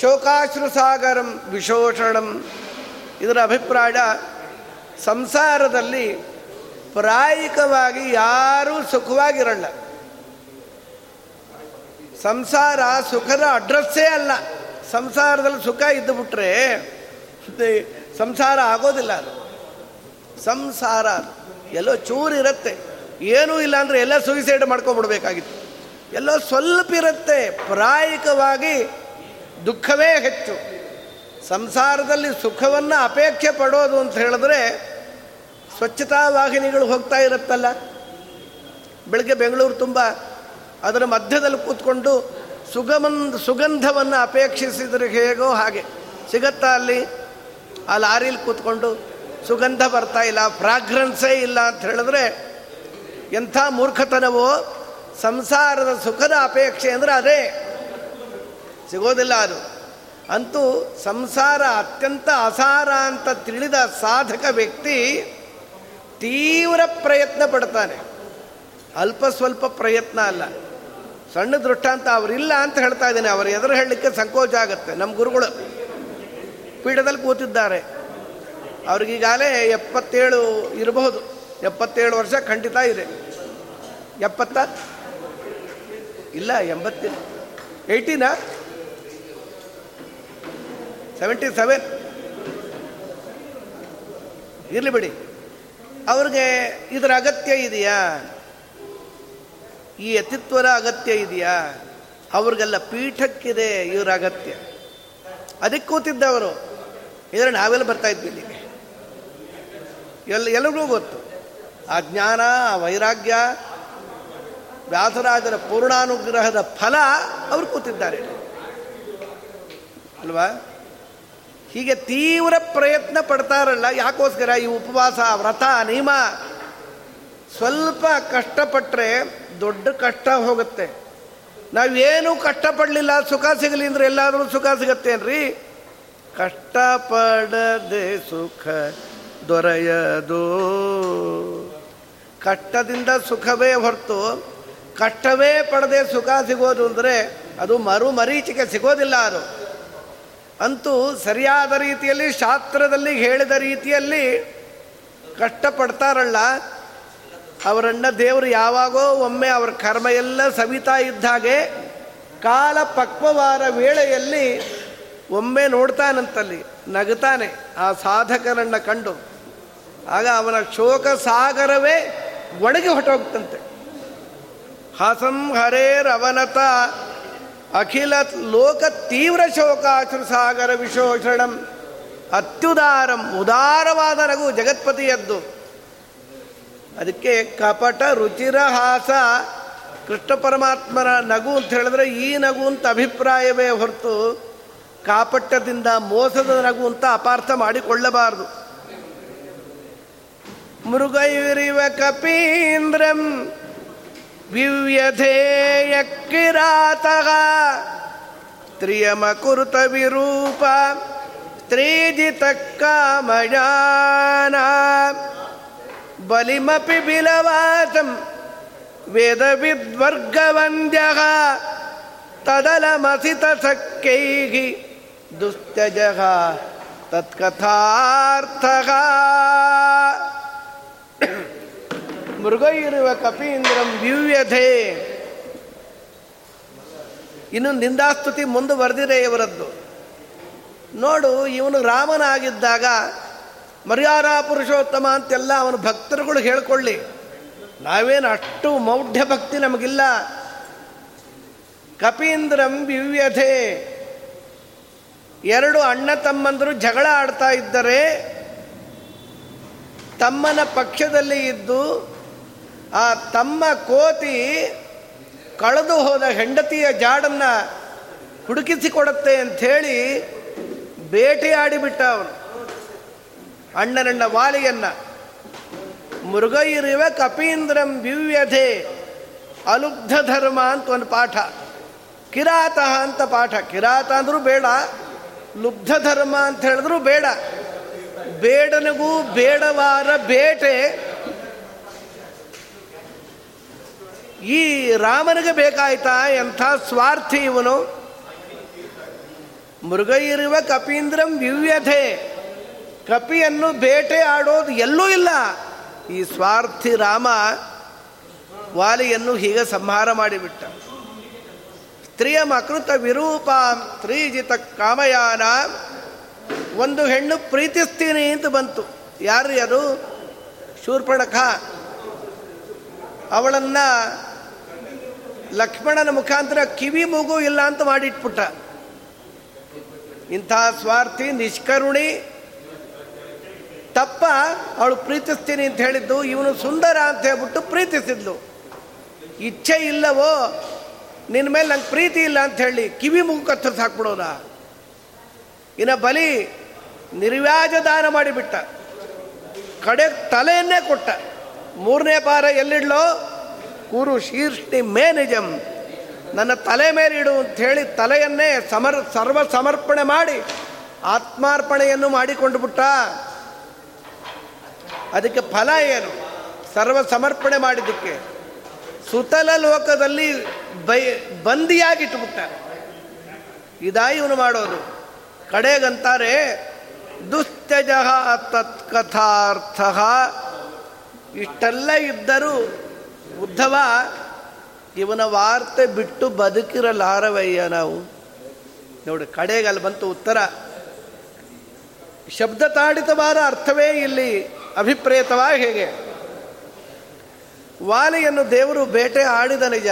ಶೋಕಾಶ್ರು ಸಾಗರಂ ವಿಶೋಷಣಂ. ಇದರ ಅಭಿಪ್ರಾಯ, ಸಂಸಾರದಲ್ಲಿ ಪ್ರಾಯಿಕವಾಗಿ ಯಾರೂ ಸುಖವಾಗಿರಲ್ಲ. ಸಂಸಾರ ಸುಖದ ಅಡ್ರೆಸ್ಸೇ ಅಲ್ಲ. ಸಂಸಾರದಲ್ಲಿ ಸುಖ ಇದ್ದು ಬಿಟ್ರೆ ಸಂಸಾರ ಆಗೋದಿಲ್ಲ. ಅದು ಸಂಸಾರ ಎಲ್ಲೋ ಚೂರಿರುತ್ತೆ, ಏನೂ ಇಲ್ಲ ಅಂದರೆ ಎಲ್ಲ ಸೂಯಿಸೈಡ್ ಮಾಡ್ಕೊಂಡ್ಬಿಡ್ಬೇಕಾಗಿತ್ತು. ಎಲ್ಲೋ ಸ್ವಲ್ಪ ಇರುತ್ತೆ, ಪ್ರಾಯಿಕವಾಗಿ ದುಃಖವೇ ಹೆಚ್ಚು. ಸಂಸಾರದಲ್ಲಿ ಸುಖವನ್ನು ಅಪೇಕ್ಷೆ ಪಡೋದು ಅಂತ ಹೇಳಿದ್ರೆ ಸ್ವಚ್ಛತಾ ವಾಹಿನಿಗಳು ಹೋಗ್ತಾ ಇರುತ್ತಲ್ಲ ಬೆಳಗ್ಗೆ ಬೆಂಗಳೂರು ತುಂಬ, ಅದರ ಮಧ್ಯದಲ್ಲಿ ಕೂತ್ಕೊಂಡು ಸುಗಂಧವನ್ನು ಅಪೇಕ್ಷಿಸಿದರೆ ಹೇಗೋ ಹಾಗೆ ಸಿಗತ್ತಾ? ಆ ಲಾರಿಲಿ ಕೂತ್ಕೊಂಡು ಸುಗಂಧ ಬರ್ತಾ ಇಲ್ಲ, ಫ್ರಾಗ್ರೆನ್ಸೇ ಇಲ್ಲ ಅಂತ ಹೇಳಿದ್ರೆ ಎಂಥ ಮೂರ್ಖತನವೋ. ಸಂಸಾರದ ಸುಖದ ಅಪೇಕ್ಷೆ ಅಂದರೆ ಅದೇ ಸಿಗೋದಿಲ್ಲ. ಅದು ಅಂತೂ ಸಂಸಾರ ಅತ್ಯಂತ ಅಸಾರ ಅಂತ ತಿಳಿದ ಸಾಧಕ ವ್ಯಕ್ತಿ ತೀವ್ರ ಪ್ರಯತ್ನ ಪಡ್ತಾನೆ, ಅಲ್ಪ ಸ್ವಲ್ಪ ಪ್ರಯತ್ನ ಅಲ್ಲ. ಸಣ್ಣ ದೃಷ್ಟಾಂತ ಅವರಿಲ್ಲ ಅಂತ ಹೇಳ್ತಾ ಇದ್ದೇನೆ, ಅವರು ಎದುರು ಹೇಳಲಿಕ್ಕೆ ಸಂಕೋಚ ಆಗುತ್ತೆ. ನಮ್ಮ ಗುರುಗಳು ಪೀಠದಲ್ಲಿ ಕೂತಿದ್ದಾರೆ, ಅವ್ರಿಗೀಗಾಗಲೇ 77 ಇರಬಹುದು, 77 ವರ್ಷ ಖಂಡಿತ ಇದೆ. 77 ಇರಲಿ ಬಿಡಿ. ಅವ್ರಿಗೆ ಇದರ ಅಗತ್ಯ ಇದೆಯಾ? ಈ ಯತಿತ್ವರ ಅಗತ್ಯ ಇದೆಯಾ? ಅವ್ರಿಗೆಲ್ಲ ಪೀಠಕ್ಕಿದೆ ಇವರ ಅಗತ್ಯ, ಅದಕ್ಕೆ ಕೂತಿದ್ದವರು. ಇದರ ನಾವೆಲ್ಲ ಬರ್ತಾ ಇದ್ವಿ ಇಲ್ಲಿಗೆ, ಎಲ್ರಿಗೂ ಗೊತ್ತು ಆ ಜ್ಞಾನ, ಆ ವೈರಾಗ್ಯ, ವ್ಯಾಸರಾಜರ ಪೂರ್ಣಾನುಗ್ರಹದ ಫಲ ಅವರು ಕೂತಿದ್ದಾರೆ ಅಲ್ವಾ? ಹೀಗೆ ತೀವ್ರ ಪ್ರಯತ್ನ ಪಡ್ತಾರಲ್ಲ, ಯಾಕೋಸ್ಕರ ಈ ಉಪವಾಸ, ವ್ರತ, ನಿಯಮ. ಸ್ವಲ್ಪ ಕಷ್ಟಪಟ್ಟರೆ ದೊಡ್ಡ ಕಷ್ಟ ಹೋಗುತ್ತೆ. ನಾವೇನು ಕಷ್ಟಪಡಲಿಲ್ಲ, ಸುಖ ಸಿಗಲಿ ಅಂದರೆ ಎಲ್ಲಾದರೂ ಸುಖ ಸಿಗತ್ತೇನ್ರಿ? ಕಷ್ಟಪಡದೆ ಸುಖ ದೊರೆಯದು. ಕಷ್ಟದಿಂದ ಸುಖವೇ ಹೊರತು ಕಷ್ಟವೇ ಪಡದೆ ಸುಖ ಸಿಗೋದು ಅಂದರೆ ಅದು ಮರುಮರೀಚಿಕೆ ಸಿಗೋದಿಲ್ಲ. ಅದು ಅಂತೂ ಸರಿಯಾದ ರೀತಿಯಲ್ಲಿ ಶಾಸ್ತ್ರದಲ್ಲಿ ಹೇಳಿದ ರೀತಿಯಲ್ಲಿ ಕಷ್ಟಪಡ್ತಾರಲ್ಲ ಅವರನ್ನು ದೇವರು ಯಾವಾಗೋ ಒಮ್ಮೆ ಅವರ ಕರ್ಮ ಎಲ್ಲ ಸವಿತಾ ಇದ್ದಾಗೆ ಕಾಲ ಪಕ್ವವಾರ ವೇಳೆಯಲ್ಲಿ ಒಮ್ಮೆ ನೋಡ್ತಾನಂತಲ್ಲಿ, ನಗುತ್ತಾನೆ ಆ ಸಾಧಕನನ್ನು ಕಂಡು. ಆಗ ಅವನ ಶೋಕ ಸಾಗರವೇ ಒಣಗಿ ಹೊಟ್ಟೋಗ್ತಂತೆ. ಹಾಸಂ ಹರೇರವನತ ಅಖಿಲ ಲೋಕ ತೀವ್ರ ಶೋಕಾಶ್ರು ಸಾಗರ ವಿಶೋಷಣಂ ಅತ್ಯುದಾರಂ. ಉದಾರವಾದ ನಗು ಜಗತ್ಪತಿಯದ್ದು. ಅದಕ್ಕೆ ಕಪಟ ರುಚಿರಹಾಸ, ಕೃಷ್ಣ ಪರಮಾತ್ಮನ ನಗು ಅಂತ ಹೇಳಿದ್ರೆ ಈ ನಗು ಅಂತ ಅಭಿಪ್ರಾಯವೇ ಹೊರತು ಕಾಪಟ್ಯದಿಂದ ಮೋಸದ ನಗು ಅಂತ ಅಪಾರ್ಥ ಮಾಡಿಕೊಳ್ಳಬಾರದು. ಮೃಗೈರಿವ ಕಪೀಂದ್ರಂ ವಿವ್ಯಧೇಯ ಕಿರಾತಃ ತ್ರಿಯಮ ಕುರುತ ವಿರೂಪ ಸ್ತ್ರೀಜಿತ ಕಾಮಯಾನ ಬಲಿಮಪಿ ಬಿಲವಾಸಂ ವೇದ ವಿದ್ವರ್ಗವಂದ್ಯ ತದಲಮಸಿತ ಸಕ್ಕೈಹಿ ದುಶ್ಚಜಃ ತತ್ಕಥಾರ್ಥಃ. ಮೃಗೈರುವ ಕಪೀಂದ್ರಂ ವ್ಯೂವ್ಯಧೆ. ಇನ್ನು ನಿಂದಾಸ್ತುತಿ ಮುಂದುವರೆದಿದೆ ಇವರದ್ದು. ನೋಡು, ಇವನು ರಾಮನಾಗಿದ್ದಾಗ ಮರ್ಯಾದಾ ಪುರುಷೋತ್ತಮ ಅಂತೆಲ್ಲ ಅವನ ಭಕ್ತರುಗಳು ಹೇಳ್ಕೊಳ್ಳಿ, ನಾವೇನು ಅಷ್ಟು ಮೌಢ್ಯ ಭಕ್ತಿ ನಮಗಿಲ್ಲ. ಕಪೀಂದ್ರಂ ವ್ಯೂವ್ಯಧೆ, ಎರಡು ಅಣ್ಣ ತಮ್ಮಂದರು ಜಗಳ ಆಡ್ತಾ ಇದ್ದರೆ ತಮ್ಮನ ಪಕ್ಷದಲ್ಲಿ ಇದ್ದು ಆ ತಮ್ಮ ಕೋತಿ ಕಳೆದು ಹೋದ ಹೆಂಡತಿಯ ಜಾಡನ್ನು ಹುಡುಕಿಸಿಕೊಡುತ್ತೆ ಅಂಥೇಳಿ ಬೇಟೆಯಾಡಿಬಿಟ್ಟ ಅವನು ಅಣ್ಣನಣ್ಣ ವಾಲಿಯನ್ನು. ಮೃಗೈರಿವ ಕಪೀಂದ್ರಂ ವ್ಯೂವ್ಯಧೆ, ಅಲುಬ್ಧ ಧರ್ಮ ಅಂತ ಒಂದು ಪಾಠ, ಕಿರಾತ ಅಂತ ಪಾಠ. ಕಿರಾತ ಅಂದರೂ ಬೇಡ, ಲುಬ್ಧ ಧರ್ಮ ಅಂತ ಹೇಳಿದ್ರು ಬೇಡ. ಬೇಡನಿಗೂ ಬೇಡವಾರ ಬೇಟೆ ಈ ರಾಮನಿಗೆ ಬೇಕಾಯ್ತಾ? ಎಂಥ ಸ್ವಾರ್ಥಿ ಇವನು. ಮೃಗೈರಿವ ಕಪೀಂದ್ರಂ ವ್ಯೂವ್ಯಧೆ, ಕಪಿಯನ್ನು ಬೇಟೆ ಆಡೋದು ಎಲ್ಲೂ ಇಲ್ಲ. ಈ ಸ್ವಾರ್ಥಿ ರಾಮ ವಾಲಿಯನ್ನು ಹೀಗೆ ಸಂಹಾರ ಮಾಡಿಬಿಟ್ಟ. ಸ್ತ್ರೀಯ ಮಕೃತ ವಿರೂಪಾಂ ಸ್ತ್ರೀಜಿತ ಕಾಮಯಾನ. ಒಂದು ಹೆಣ್ಣು ಪ್ರೀತಿಸ್ತೀನಿ ಅಂತ ಬಂತು, ಯಾರು ಅದು? ಶೂರ್ಪಣಖ. ಅವಳನ್ನು ಲಕ್ಷ್ಮಣನ ಮುಖಾಂತರ ಕಿವಿ ಮೂಗು ಇಲ್ಲ ಅಂತ ಮಾಡಿಟ್ಬಿಟ್ಟ. ಇಂಥ ಸ್ವಾರ್ಥಿ ನಿಷ್ಕರುಣಿ ತಪ್ಪ. ಅವಳು ಪ್ರೀತಿಸ್ತೀನಿ ಅಂತ ಹೇಳಿದ್ದು, ಇವನು ಸುಂದರ ಅಂತ ಹೇಳ್ಬಿಟ್ಟು ಪ್ರೀತಿಸಿದ್ಲು. ಇಚ್ಛೆ ಇಲ್ಲವೋ ನಿನ್ನ ಮೇಲೆ ನಂಗೆ ಪ್ರೀತಿ ಇಲ್ಲ ಅಂತ ಹೇಳಿ ಕಿವಿ ಮೂಗು ಕತ್ತರಿಸಿ ಹಾಕ್ಬಿಡೋದ. ಇನ್ನು ಬಲಿ ನಿರ್ವ್ಯಾಜ ದಾನ ಮಾಡಿಬಿಟ್ಟ, ಕಡೆ ತಲೆಯನ್ನೇ ಕೊಟ್ಟ. ಮೂರನೇ ಪಾರ ಎಲ್ಲಿಡ್ಲೋ? ಕುರು ಶೀರ್ಷಿ ಮೇ ನಿಜಂ, ನನ್ನ ತಲೆ ಮೇಲೆ ಇಡು ಅಂಥೇಳಿ ತಲೆಯನ್ನೇ ಸರ್ವಸಮರ್ಪಣೆ ಮಾಡಿ ಆತ್ಮಾರ್ಪಣೆಯನ್ನು ಮಾಡಿಕೊಂಡು ಬಿಟ್ಟ. ಅದಕ್ಕೆ ಫಲ ಏನು? ಸರ್ವಸಮರ್ಪಣೆ ಮಾಡಿದ್ದಕ್ಕೆ ಸುತಲ ಲೋಕದಲ್ಲಿ ಬಂದಿಯಾಗಿಟ್ಟುಬಿಟ್ಟ. ಇದಾ ಇವನು ಮಾಡೋದು. ಕಡೆಗಂತಾರೆ ದುಶ್ಚಜ ತತ್ಕಥಾರ್ಥ. ಇಷ್ಟೆಲ್ಲ ಇದ್ದರೂ ಉದ್ಧವ, ಇವನ ವಾರ್ತೆ ಬಿಟ್ಟು ಬದುಕಿರಲಾರವಯ್ಯ ನಾವು. ನೋಡಿ, ಕಡೆಗೆ ಅಲ್ಲಿ ಬಂತು ಉತ್ತರ. ಶಬ್ದ ತಾಡಿತವಾದ ಅರ್ಥವೇ ಇಲ್ಲಿ ಅಭಿಪ್ರೇತವಾಗಿ ಹೇಗೆ? ವಾಲಿಯನ್ನು ದೇವರು ಬೇಟೆ ಆಡಿದ ನಿಜ.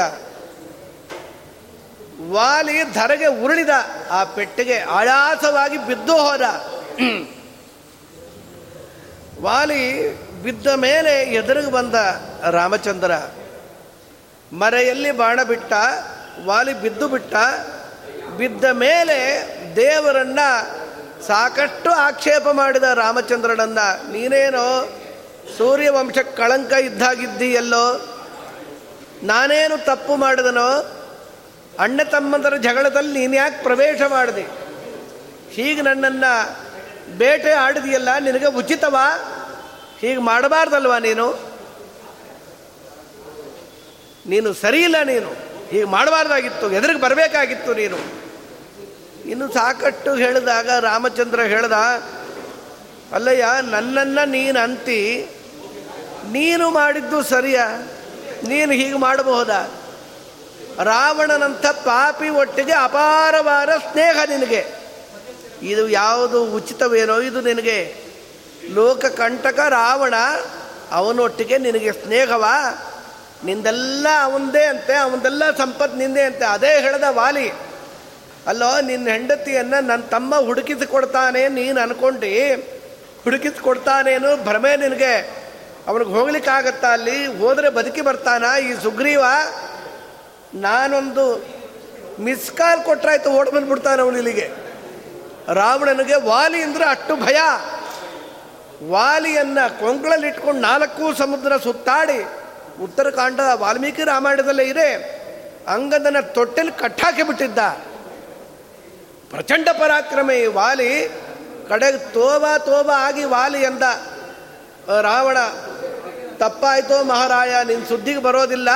ವಾಲಿ ಧರೆಗೆ ಉರುಳಿದ, ಆ ಪೆಟ್ಟಿಗೆ ಆಯಾಸವಾಗಿ ಬಿದ್ದು ಹೋದ. ವಾಲಿ ಬಿದ್ದ ಮೇಲೆ ಎದುರಿಗೆ ಬಂದ ರಾಮಚಂದ್ರ. ಮರೆಯಲ್ಲಿ ಬಾಣ ಬಿಟ್ಟ, ವಾಲಿ ಬಿದ್ದು ಬಿಟ್ಟ. ಬಿದ್ದ ಮೇಲೆ ದೇವರನ್ನು ಸಾಕಷ್ಟು ಆಕ್ಷೇಪ ಮಾಡಿದ ರಾಮಚಂದ್ರನನ್ನು. ನೀನೇನೋ ಸೂರ್ಯವಂಶಕ್ಕೆ ಕಳಂಕ ಇದ್ದಾಗಿದ್ದೀಯಲ್ಲೋ, ನಾನೇನು ತಪ್ಪು ಮಾಡಿದನೋ, ಅಣ್ಣ ತಮ್ಮಂದರ ಜಗಳದಲ್ಲಿ ನೀನು ಯಾಕೆ ಪ್ರವೇಶ ಮಾಡಿದೆ, ಹೀಗೆ ನನ್ನನ್ನು ಬೇಟೆ ಆಡಿದೆಯಲ್ಲ, ನಿನಗೆ ಉಚಿತವಾ, ಹೀಗೆ ಮಾಡಬಾರ್ದಲ್ವಾ, ನೀನು ಸರಿಯಿಲ್ಲ, ನೀನು ಹೀಗೆ ಮಾಡಬಾರ್ದಾಗಿತ್ತು, ಎದುರಿಗೆ ಬರಬೇಕಾಗಿತ್ತು ನೀನು. ಇನ್ನು ಸಾಕಷ್ಟು ಹೇಳಿದಾಗ ರಾಮಚಂದ್ರ ಹೇಳ್ದ, ಅಲ್ಲಯ್ಯ ನನ್ನನ್ನು ನೀನು ಅಂತಿ, ನೀನು ಮಾಡಿದ್ದು ಸರಿಯಾ, ನೀನು ಹೀಗೆ ಮಾಡಬಹುದಾ? ರಾವಣನಂಥ ಪಾಪಿ ಒಟ್ಟಿಗೆ ಅಪಾರವಾದ ಸ್ನೇಹ ನಿನಗೆ, ಇದು ಯಾವುದು ಉಚಿತವೇನೋ ಇದು ನಿನಗೆ? ಲೋಕ ಕಂಟಕ ರಾವಣ, ಅವನೊಟ್ಟಿಗೆ ನಿನಗೆ ಸ್ನೇಹವಾ? ನಿಂದೆಲ್ಲ ಅವನದೇ ಅಂತೆ, ಅವನದೆಲ್ಲ ಸಂಪತ್ತು ನಿಂದೇ ಅಂತೆ. ಅದೇ ಹೇಳ್ದ ವಾಲಿ, ಅಲ್ಲೋ ನಿನ್ನ ಹೆಂಡತಿಯನ್ನು ನನ್ನ ತಮ್ಮ ಹುಡುಕಿಸಿಕೊಡ್ತಾನೆ ನೀನು ಅನ್ಕೊಂಡು, ಹುಡುಕಿಸಿಕೊಡ್ತಾನೇನು ಭ್ರಮೆ ನಿನಗೆ. ಅವನಿಗೆ ಹೋಗ್ಲಿಕ್ಕಾಗತ್ತಾ? ಅಲ್ಲಿ ಹೋದರೆ ಬದುಕಿ ಬರ್ತಾನ ಈ ಸುಗ್ರೀವ? ನಾನೊಂದು ಮಿಸ್ ಕಾಲ್ ಕೊಟ್ಟರಾಯ್ತು, ಓಡ್ ಬಂದ್ಬಿಡ್ತಾನೆ ಅವನು ಇಲ್ಲಿಗೆ. ರಾವಣನಿಗೆ ವಾಲಿ ಅಂದರೆ ಅಷ್ಟು ಭಯ. ವಾಲಿಯನ್ನು ಕೊಂಗಳಲ್ಲಿಟ್ಕೊಂಡು ನಾಲ್ಕು ಸಮುದ್ರ ಸುತ್ತಾಡಿ, ಉತ್ತರಕಾಂಡ ವಾಲ್ಮೀಕಿ ರಾಮಾಯಣದಲ್ಲೇ ಇದೆ, ಅಂಗದನ ತೊಟ್ಟೆಲ್ಲಿ ಕಟ್ಟಾಕಿ ಬಿಟ್ಟಿದ್ದ. ಪ್ರಚಂಡ ಪರಾಕ್ರಮಿ ವಾಲಿ. ಕಡೆಗೆ ತೋಬಾ ತೋಬಾ ಆಗಿ ವಾಲಿ ಎಂದ, ರಾವಣ ತಪ್ಪಾಯ್ತೋ ಮಹಾರಾಯ, ನಿನ್ನ ಸುದ್ದಿಗೆ ಬರೋದಿಲ್ಲ,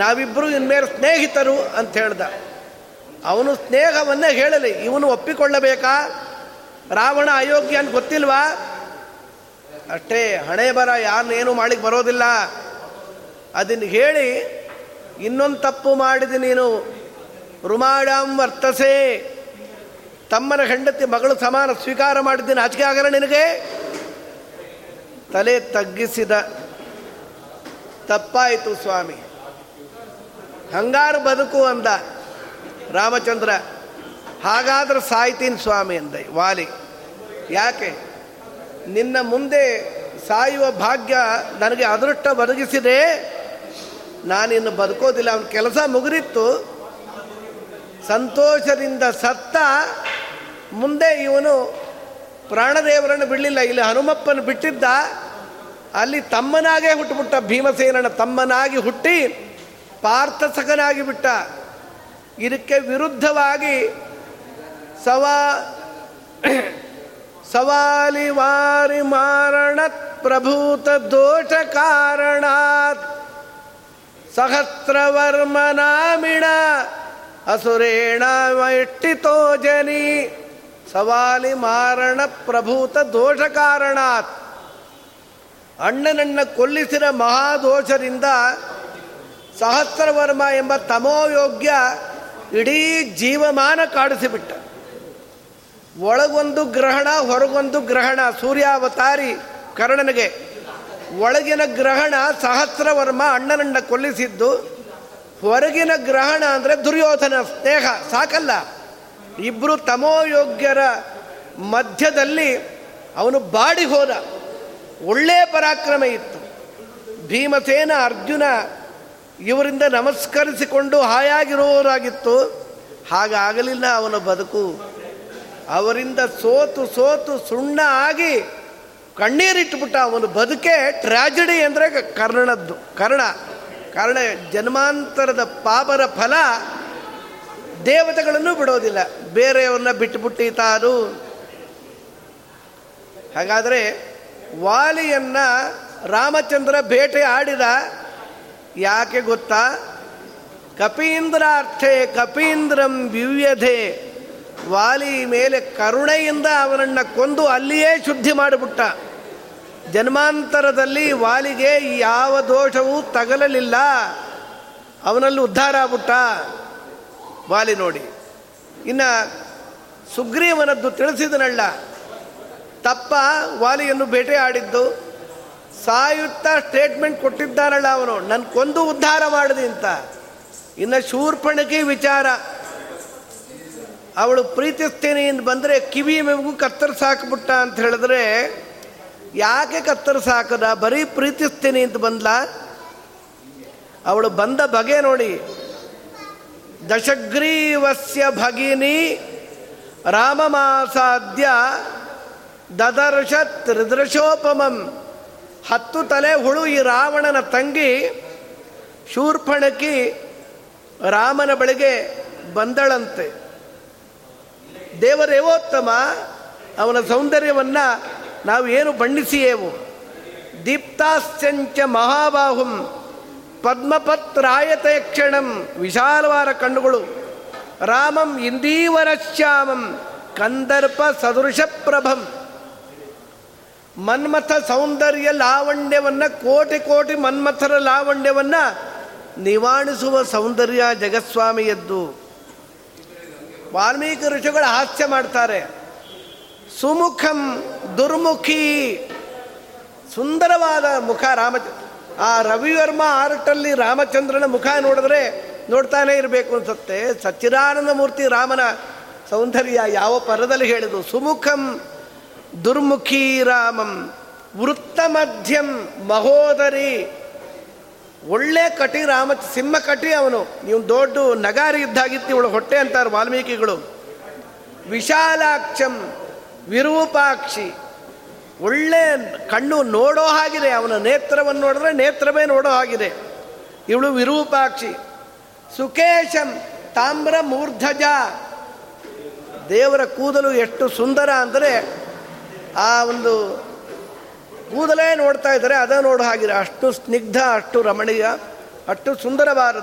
ನಾವಿಬ್ಬರು ಇನ್ಮೇಲೆ ಸ್ನೇಹಿತರು ಅಂತ ಹೇಳ್ದ. ಅವನು ಸ್ನೇಹವನ್ನೇ ಹೇಳಲಿ, ಇವನು ಒಪ್ಪಿಕೊಳ್ಳಬೇಕಾ? ರಾವಣ ಅಯೋಗ್ಯ ಅಂತ ಗೊತ್ತಿಲ್ವಾ? ಅಷ್ಟೇ, ಹಣೆ ಬರ, ಯಾರನ್ನೇನು ಮಾಡಲಿಕ್ಕೆ ಬರೋದಿಲ್ಲ. ಅದನ್ನು ಹೇಳಿ ಇನ್ನೊಂದು ತಪ್ಪು ಮಾಡಿದ ನೀನು, ರುಮಾಡಂ ವರ್ತಸೆ, ತಮ್ಮನ ಹೆಂಡತಿ ಮಗಳು ಸಮಾನ ಸ್ವೀಕಾರ ಮಾಡಿದ್ದೀನಿ, ಆಚಿಕೆ ಆಗಲ್ಲ ನಿನಗೆ. ತಲೆ ತಗ್ಗಿಸಿದ, ತಪ್ಪಾಯಿತು ಸ್ವಾಮಿ, ಹಂಗಾರು ಬದುಕು ಅಂದ. ರಾಮಚಂದ್ರ ಹಾಗಾದ್ರೆ ಸಾಯ್ತೀನಿ ಸ್ವಾಮಿ ಅಂದೆ ವಾಲಿ. ಯಾಕೆ? ನಿನ್ನ ಮುಂದೆ ಸಾಯುವ ಭಾಗ್ಯ ನನಗೆ ಅದೃಷ್ಟ ಒದಗಿಸಿದೆ, ನಾನಿನ್ನು ಬದುಕೋದಿಲ್ಲ. ಅವನ ಕೆಲಸ ಮುಗಿದಿತ್ತು, ಸಂತೋಷದಿಂದ ಸತ್ತ. ಮುಂದೆ ಇವನು ಪ್ರಾಣದೇವರನ್ನು ಬಿಡಲಿಲ್ಲ, ಇಲ್ಲಿ ಹನುಮಪ್ಪನ ಬಿಟ್ಟಿದ್ದ, ಅಲ್ಲಿ ತಮ್ಮನಾಗೇ ಹುಟ್ಟುಬಿಟ್ಟ. ಭೀಮಸೇನನ ತಮ್ಮನಾಗಿ ಹುಟ್ಟಿ ಪಾರ್ಥಸಖನಾಗಿ ಬಿಟ್ಟ. ಇದಕ್ಕೆ ವಿರುದ್ಧವಾಗಿ ಸವಾಲಿ ವಾರಿ ಮಾರಣತ್ ಪ್ರಭೂತ ದೋಷ ಕಾರಣಾತ್ ಸಹಸ್ರವರ್ಮ ನಾಮಿಣ ಅಸುರೇಣ ವೈಷ್ಟಿತೋ ಜನಿ. ಸವಾಲಿ ಮಾರಣ ಪ್ರಭೂತ ದೋಷ ಕಾರಣಾತ್, ಅಣ್ಣನನ್ನು ಕೊಲ್ಲಿಸಿದ ಮಹಾದೋಷದಿಂದ ಸಹಸ್ರವರ್ಮ ಎಂಬ ತಮೋಯೋಗ್ಯ ಇಡೀ ಜೀವಮಾನ ಕಾಡಿಸಿಬಿಟ್ಟ. ಒಳಗೊಂದು ಗ್ರಹಣ, ಹೊರಗೊಂದು ಗ್ರಹಣ. ಸೂರ್ಯಾವತಾರಿ ಕರ್ಣನಿಗೆ ಒಳಗಿನ ಗ್ರಹಣ ಸಹಸ್ರವರ್ಮ ಅಣ್ಣನನ್ನು ಕೊಲ್ಲಿಸಿದ್ದು, ಹೊರಗಿನ ಗ್ರಹಣ ಅಂದರೆ ದುರ್ಯೋಧನ ಸ್ನೇಹ. ಸಾಕಲ್ಲ, ಇಬ್ಬರು ತಮೋಯೋಗ್ಯರ ಮಧ್ಯದಲ್ಲಿ ಅವನು ಬಾಡಿ ಹೋದ. ಒಳ್ಳೆಯ ಪರಾಕ್ರಮ ಇತ್ತು. ಭೀಮಸೇನ ಅರ್ಜುನ ಇವರಿಂದ ನಮಸ್ಕರಿಸಿಕೊಂಡು ಹಾಯಾಗಿರುವವರಾಗಿತ್ತು. ಹಾಗಾಗಲಿಲ್ಲ ಅವನ ಬದುಕು. ಅವರಿಂದ ಸೋತು ಸೋತು ಸುಣ್ಣ ಆಗಿ ಕಣ್ಣೀರಿಟ್ಟುಬಿಟ್ಟ. ಅವನು ಬದುಕೆ ಟ್ರ್ಯಾಜಿಡಿ ಅಂದರೆ ಕರ್ಣದ್ದು. ಕಾರಣ ಜನ್ಮಾಂತರದ ಪಾಪರ ಫಲ ದೇವತೆಗಳನ್ನು ಬಿಡೋದಿಲ್ಲ, ಬೇರೆಯವ್ರನ್ನ ಬಿಟ್ಟುಬಿಟ್ಟಿತಾರು. ಹಾಗಾದರೆ ವಾಲಿಯನ್ನು ರಾಮಚಂದ್ರ ಬೇಟೆ ಆಡಿದ. ಯಾಕೆ ಗೊತ್ತಾ? ಕಪೀಂದ್ರಾರ್ಥೆ ಕಪೀಂದ್ರಂ ವ್ಯೂಯಧೆ, ವಾಲಿ ಮೇಲೆ ಕರುಣೆಯಿಂದ ಅವನನ್ನು ಕೊಂದು ಅಲ್ಲಿಯೇ ಶುದ್ಧಿ ಮಾಡಿಬಿಟ್ಟ. ಜನ್ಮಾಂತರದಲ್ಲಿ ವಾಲಿಗೆ ಯಾವ ದೋಷವೂ ತಗಲಲಿಲ್ಲ, ಅವನಲ್ಲಿ ಉದ್ಧಾರ ಆಗ್ಬಿಟ್ಟ ವಾಲಿ ನೋಡಿ. ಇನ್ನು ಸುಗ್ರೀವನದ್ದು ತಿಳಿಸಿದನಲ್ಲ, ತಪ್ಪ ವಾಲಿಯನ್ನು ಬೇಟೆ ಆಡಿದ್ದು. ಸಾಯುತ್ತಾ ಸ್ಟೇಟ್ಮೆಂಟ್ ಕೊಟ್ಟಿದ್ದಾನಲ್ಲ ಅವನು, ನನ್ನ ಕೊಂದು ಉದ್ಧಾರ ಮಾಡಿದೆ ಅಂತ. ಇನ್ನು ಶೂರ್ಪಣಕಿ ವಿಚಾರ, ಅವಳು ಪ್ರೀತಿಸ್ತೀನಿ ಅಂತ ಬಂದರೆ ಕಿವಿ ಮೇಗೂ ಕತ್ತರಿಸಾಕ್ಬಿಟ್ಟ ಅಂತ ಹೇಳಿದ್ರೆ, ಯಾಕೆ ಕತ್ತರಿಸಾಕದ? ಬರೀ ಪ್ರೀತಿಸ್ತೀನಿ ಅಂತ ಬಂದ್ಲ. ಅವಳು ಬಂದ ಬಗೆ ನೋಡಿ, ದಶಗ್ರೀವಸ್ಯ ಭಗಿನಿ ರಾಮಮಾಸಾದ್ಯ ದದರ್ಶ ತ್ರಿದೃಶೋಪಮಂ. 10 ತಲೆ ಹುಳು ಈ ರಾವಣನ ತಂಗಿ ಶೂರ್ಪಣಕಿ ರಾಮನ ಬಳಿಗೆ ಬಂದಳಂತೆ. ದೇವರೇವೋತ್ತಮ, ಅವನ ಸೌಂದರ್ಯವನ್ನು ನಾವು ಏನು ಬಣ್ಣಿಸಿಯೇವು. ದೀಪ್ತಾಶ್ಚಂಚ ಮಹಾಬಾಹುಂ ಪದ್ಮಪತ್ರಾಯತೆ ಕ್ಷಣಂ, ವಿಶಾಲವಾದ ಕಣ್ಣುಗಳು. ರಾಮಂ ಇಂದೀವರಶ್ಯಾಮಂ ಕಂದರ್ಪ ಸದೃಶ ಪ್ರಭಂ, ಮನ್ಮಥ ಸೌಂದರ್ಯ ಲಾವಣ್ಯವನ್ನು, ಕೋಟಿ ಕೋಟಿ ಮನ್ಮಥರ ಲಾವಣ್ಯವನ್ನು ನಿವಾಣಿಸುವ ಸೌಂದರ್ಯ ಜಗಸ್ವಾಮಿಯದ್ದು. ವಾಲ್ಮೀಕಿ ಋಷಿಗಳು ಹಾಸ್ಯ ಮಾಡ್ತಾರೆ, ಸುಮುಖಂ ದುರ್ಮುಖಿ, ಸುಂದರವಾದ ಮುಖ ರಾಮಚಂದ್ರ. ಆ ರವಿವರ್ಮ ಆರ್ಟಲ್ಲಿ ರಾಮಚಂದ್ರನ ಮುಖ ನೋಡಿದ್ರೆ ನೋಡ್ತಾನೇ ಇರಬೇಕು ಅನ್ಸುತ್ತೆ. ಸಚ್ಚಿದಾನಂದ ಮೂರ್ತಿ ರಾಮನ ಸೌಂದರ್ಯ ಯಾವ ಪರದಲ್ಲಿ ಹೇಳಿದ್ದು? ಸುಮುಖಂ ದುರ್ಮುಖಿ ರಾಮಂ ವೃತ್ತಮಧ್ಯಂ ಮಹೋದರಿ. ಒಳ್ಳೆ ಕಟಿ ರಾಮ, ಸಿಂಹ ಕಟಿ ಅವನು. ನೀವು ದೊಡ್ಡ ನಗಾರಿ ಇದ್ದಾಗಿತ್ತು ಇವಳು ಹೊಟ್ಟೆ ಅಂತಾರೆ ವಾಲ್ಮೀಕಿಗಳು. ವಿಶಾಲಾಕ್ಷಂ ವಿರೂಪಾಕ್ಷಿ, ಒಳ್ಳೆ ಕಣ್ಣು ನೋಡೋ ಹಾಗಿದೆ. ಅವನ ನೇತ್ರವನ್ನು ನೋಡಿದ್ರೆ ನೇತ್ರವೇ ನೋಡೋ ಹಾಗಿದೆ, ಇವಳು ವಿರೂಪಾಕ್ಷಿ. ಸುಕೇಶಂ ತಾಮ್ರ ಮೂರ್ಧಜ, ದೇವರ ಕೂದಲು ಎಷ್ಟು ಸುಂದರ ಅಂದರೆ ಆ ಒಂದು ಕೂದಲೇ ನೋಡ್ತಾ ಇದ್ದಾರೆ, ಅದ ನೋಡೋ ಹಾಗಿದೆ. ಅಷ್ಟು ಸ್ನಿಗ್ಧ, ಅಷ್ಟು ರಮಣೀಯ, ಅಷ್ಟು ಸುಂದರವಾದ